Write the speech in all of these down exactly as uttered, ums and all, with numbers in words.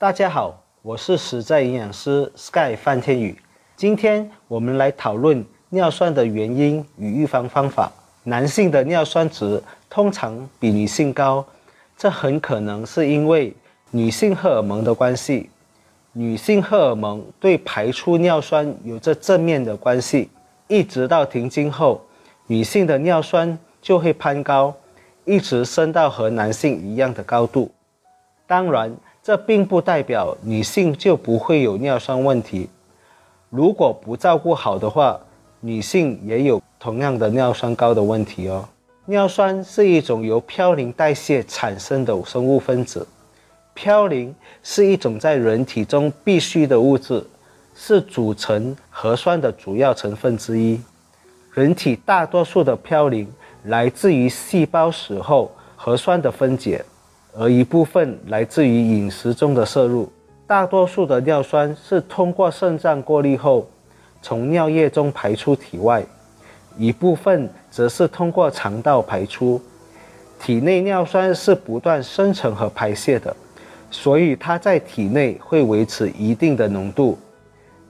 大家好，我是实在营养师 Sky 范天宇。今天我们来讨论尿酸的原因与预防方法。男性的尿酸值通常比女性高，这很可能是因为女性荷尔蒙的关系。女性荷尔蒙对排出尿酸有着正面的关系，一直到停经后，女性的尿酸就会攀高，一直升到和男性一样的高度。当然，这并不代表女性就不会有尿酸问题。如果不照顾好的话，女性也有同样的尿酸高的问题哦。尿酸是一种由嘌呤代谢产生的生物分子，嘌呤是一种在人体中必需的物质，是组成核酸的主要成分之一。人体大多数的嘌呤来自于细胞死后核酸的分解，而一部分来自于饮食中的摄入。大多数的尿酸是通过肾脏过滤后从尿液中排出体外，一部分则是通过肠道排出。体内尿酸是不断生成和排泄的，所以它在体内会维持一定的浓度。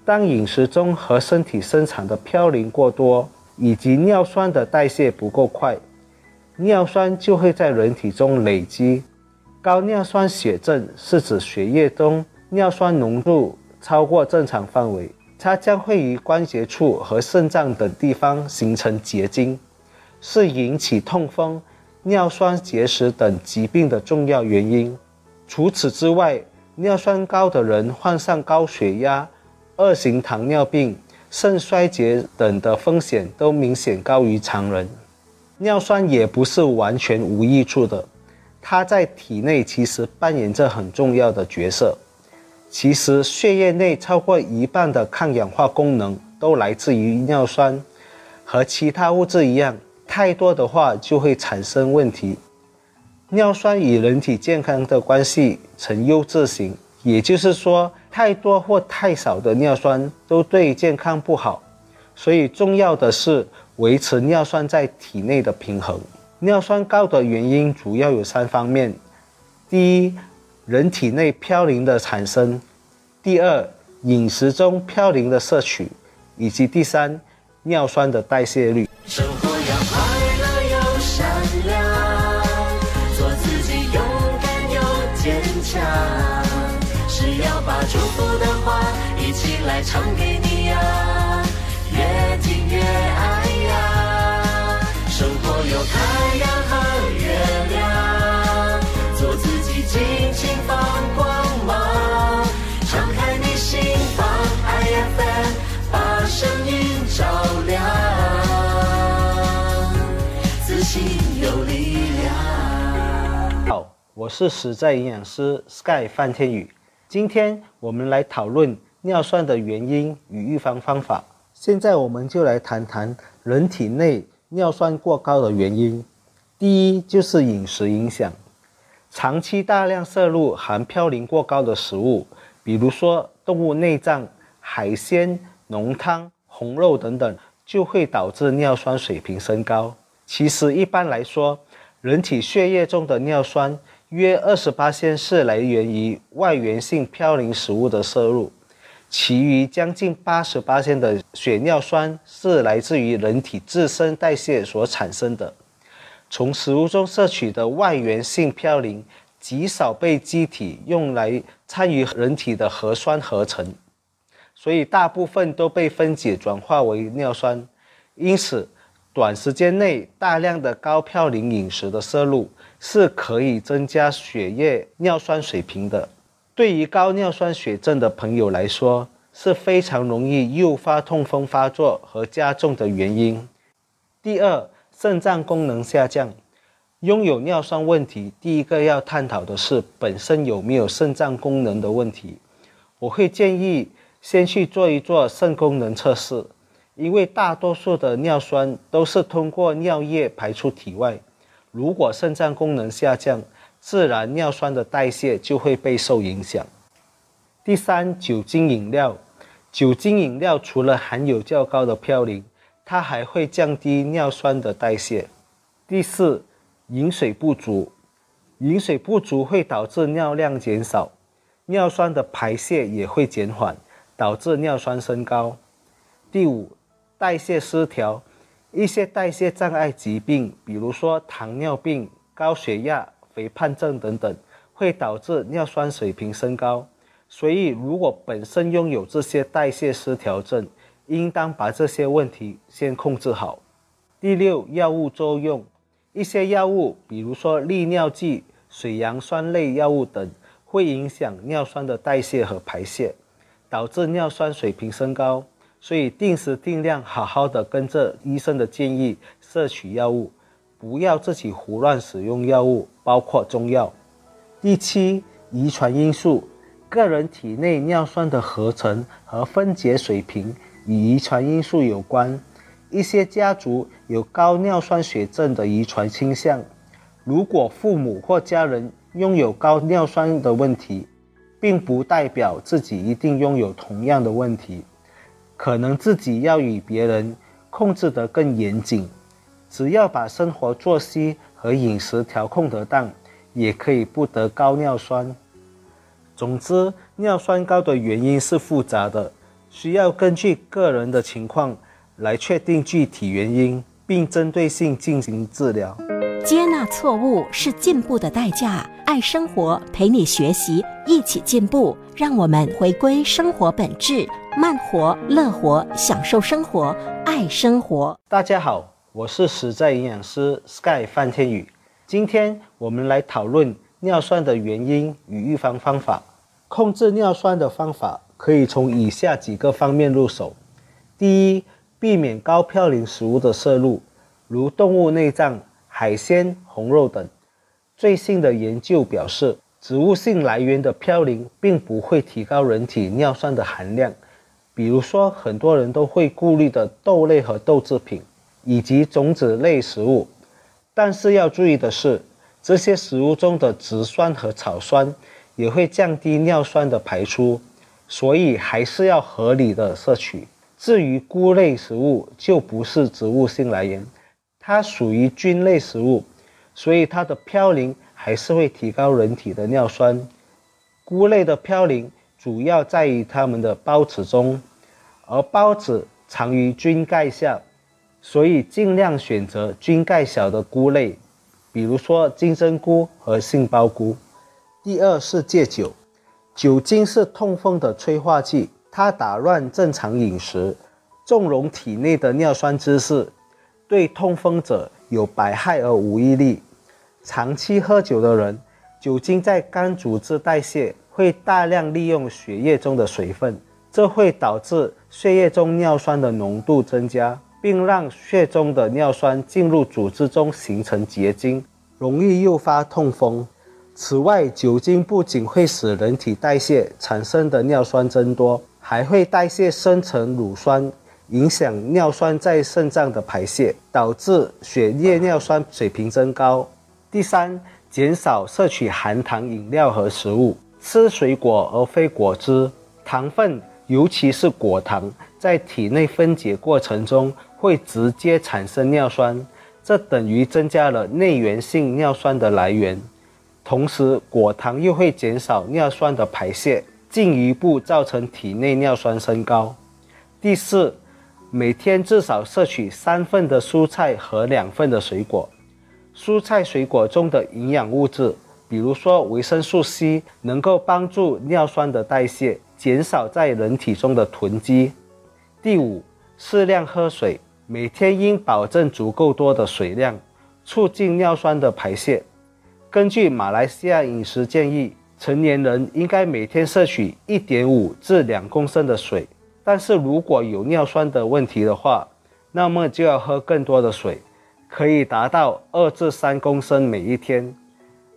当饮食中和身体生产的嘌呤过多，以及尿酸的代谢不够快，尿酸就会在人体中累积。高尿酸血症是指血液中尿酸浓度超过正常范围，它将会于关节处和肾脏等地方形成结晶，是引起痛风、尿酸结石等疾病的重要原因。除此之外，尿酸高的人患上高血压、二型糖尿病、肾衰竭等的风险都明显高于常人。尿酸也不是完全无益处的，它在体内其实扮演着很重要的角色。其实血液内超过一半的抗氧化功能都来自于尿酸，和其他物质一样，太多的话就会产生问题。尿酸与人体健康的关系呈优质型，也就是说太多或太少的尿酸都对健康不好，所以重要的是维持尿酸在体内的平衡。尿酸高的原因主要有三方面：第一，人体内嘌呤的产生；第二，饮食中嘌呤的摄取；以及第三，尿酸的代谢率。生活要快乐又善良，做自己勇敢又坚强，是要把祝福的话一起来唱给你呀、啊，越听越爱呀、啊，生活有太。好，我是实在营养师 Sky 范天宇。今天我们来讨论尿酸的原因与预防方法。现在我们就来谈谈人体内尿酸过高的原因。第一，就是饮食影响。长期大量摄入含嘌呤过高的食物，比如说动物内脏、海鲜、浓汤、红肉等等，就会导致尿酸水平升高。其实一般来说，人体血液中的尿酸约 百分之二十 是来源于外源性嘌呤食物的摄入，其余将近 百分之八十 的血尿酸是来自于人体自身代谢所产生的。从食物中摄取的外源性嘌呤极少被机体用来参与人体的核酸合成，所以大部分都被分解转化为尿酸。因此短时间内大量的高嘌呤饮食的摄入是可以增加血液尿酸水平的。对于高尿酸血症的朋友来说，是非常容易诱发痛风发作和加重的原因。第二，肾脏功能下降。拥有尿酸问题，第一个要探讨的是本身有没有肾脏功能的问题。我会建议先去做一做肾功能测试，因为大多数的尿酸都是通过尿液排出体外，如果肾脏功能下降，自然尿酸的代谢就会被受影响。第三，酒精饮料。酒精饮料除了含有较高的嘌呤，它还会降低尿酸的代谢。第四，饮水不足。饮水不足会导致尿量减少。尿酸的排泄也会减缓，导致尿酸升高。第五，代谢失调，一些代谢障碍疾病，比如说糖尿病、高血压、肥胖症等等，会导致尿酸水平升高。所以，如果本身拥有这些代谢失调症，应当把这些问题先控制好。第六，药物作用，一些药物，比如说利尿剂、水杨酸类药物等，会影响尿酸的代谢和排泄，导致尿酸水平升高。所以，定时定量，好好的跟着医生的建议摄取药物，不要自己胡乱使用药物，包括中药。第七，遗传因素。个人体内尿酸的合成和分解水平与遗传因素有关，一些家族有高尿酸血症的遗传倾向。如果父母或家人拥有高尿酸的问题，并不代表自己一定拥有同样的问题，可能自己要与别人控制得更严谨。只要把生活作息和饮食调控得当，也可以不得高尿酸。总之，尿酸高的原因是复杂的，需要根据个人的情况来确定具体原因，并针对性进行治疗。接纳错误是进步的代价，爱生活陪你学习，一起进步。让我们回归生活本质，慢活、乐活、享受生活，爱生活。大家好，我是实在营养师 Sky 范天宇，今天我们来讨论尿酸的原因与预防方法。控制尿酸的方法可以从以下几个方面入手。第一，避免高嘌呤食物的摄入，如动物内脏、海鲜、红肉等。最新的研究表示，植物性来源的嘌呤并不会提高人体尿酸的含量，比如说很多人都会顾虑的豆类和豆制品，以及种子类食物。但是要注意的是，这些食物中的植酸和草酸也会降低尿酸的排出，所以还是要合理的摄取。至于菇类食物就不是植物性来源，它属于菌类食物，所以它的嘌呤还是会提高人体的尿酸。菇类的嘌呤主要在于它们的孢子中，而孢子藏于菌盖下，所以尽量选择菌盖小的菇类，比如说金针菇和杏鲍菇。第二是戒酒，酒精是痛风的催化剂，它打乱正常饮食，纵容体内的尿酸滋事，对痛风者有百害而无一利。长期喝酒的人，酒精在肝组织代谢会大量利用血液中的水分，这会导致血液中尿酸的浓度增加，并让血中的尿酸进入组织中形成结晶，容易诱发痛风。此外，酒精不仅会使人体代谢产生的尿酸增多，还会代谢生成乳酸，影响尿酸在肾脏的排泄，导致血液尿酸水平增高。第三，减少摄取含糖饮料和食物，吃水果而非果汁。糖分，尤其是果糖，在体内分解过程中会直接产生尿酸，这等于增加了内源性尿酸的来源。同时，果糖又会减少尿酸的排泄，进一步造成体内尿酸升高。第四，每天至少摄取三份的蔬菜和两份的水果。蔬菜水果中的营养物质，比如说维生素 C， 能够帮助尿酸的代谢，减少在人体中的囤积。第五，适量喝水，每天应保证足够多的水量，促进尿酸的排泄。根据马来西亚饮食建议，成年人应该每天摄取 一点五 至两公升的水，但是如果有尿酸的问题的话，那么就要喝更多的水，可以达到二至三公升每一天。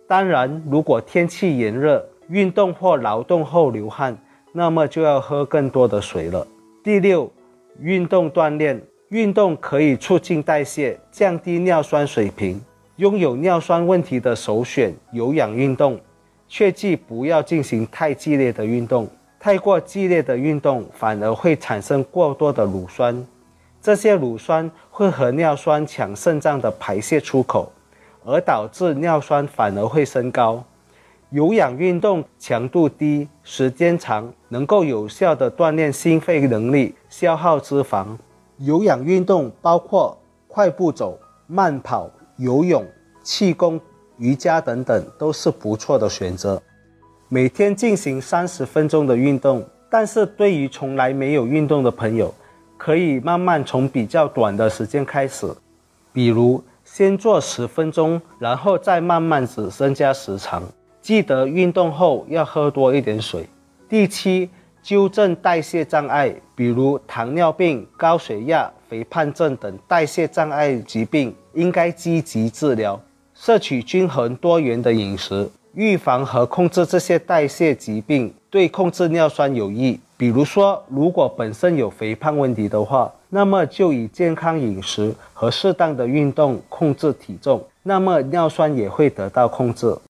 当然，如果天气炎热，运动或劳动后流汗，那么就要喝更多的水了。第六，运动锻炼，运动可以促进代谢，降低尿酸水平。拥有尿酸问题的首选有氧运动，切记不要进行太激烈的运动，太过激烈的运动反而会产生过多的乳酸，这些乳酸会和尿酸抢肾脏的排泄出口，而导致尿酸反而会升高。有氧运动强度低、时间长，能够有效地锻炼心肺能力，消耗脂肪。有氧运动包括快步走、慢跑、游泳、气功、瑜伽等等，都是不错的选择。每天进行三十分钟的运动，但是对于从来没有运动的朋友，可以慢慢从比较短的时间开始，比如先做十分钟，然后再慢慢只增加时长。记得运动后要喝多一点水。第七，纠正代谢障碍，比如糖尿病、高血压、肥胖症等代谢障碍疾病，应该积极治疗，摄取均衡多元的饮食，预防和控制这些代谢疾病，对控制尿酸有益。比如说，如果本身有肥胖问题的话，那么就以健康饮食和适当的运动控制体重，那么尿酸也会得到控制。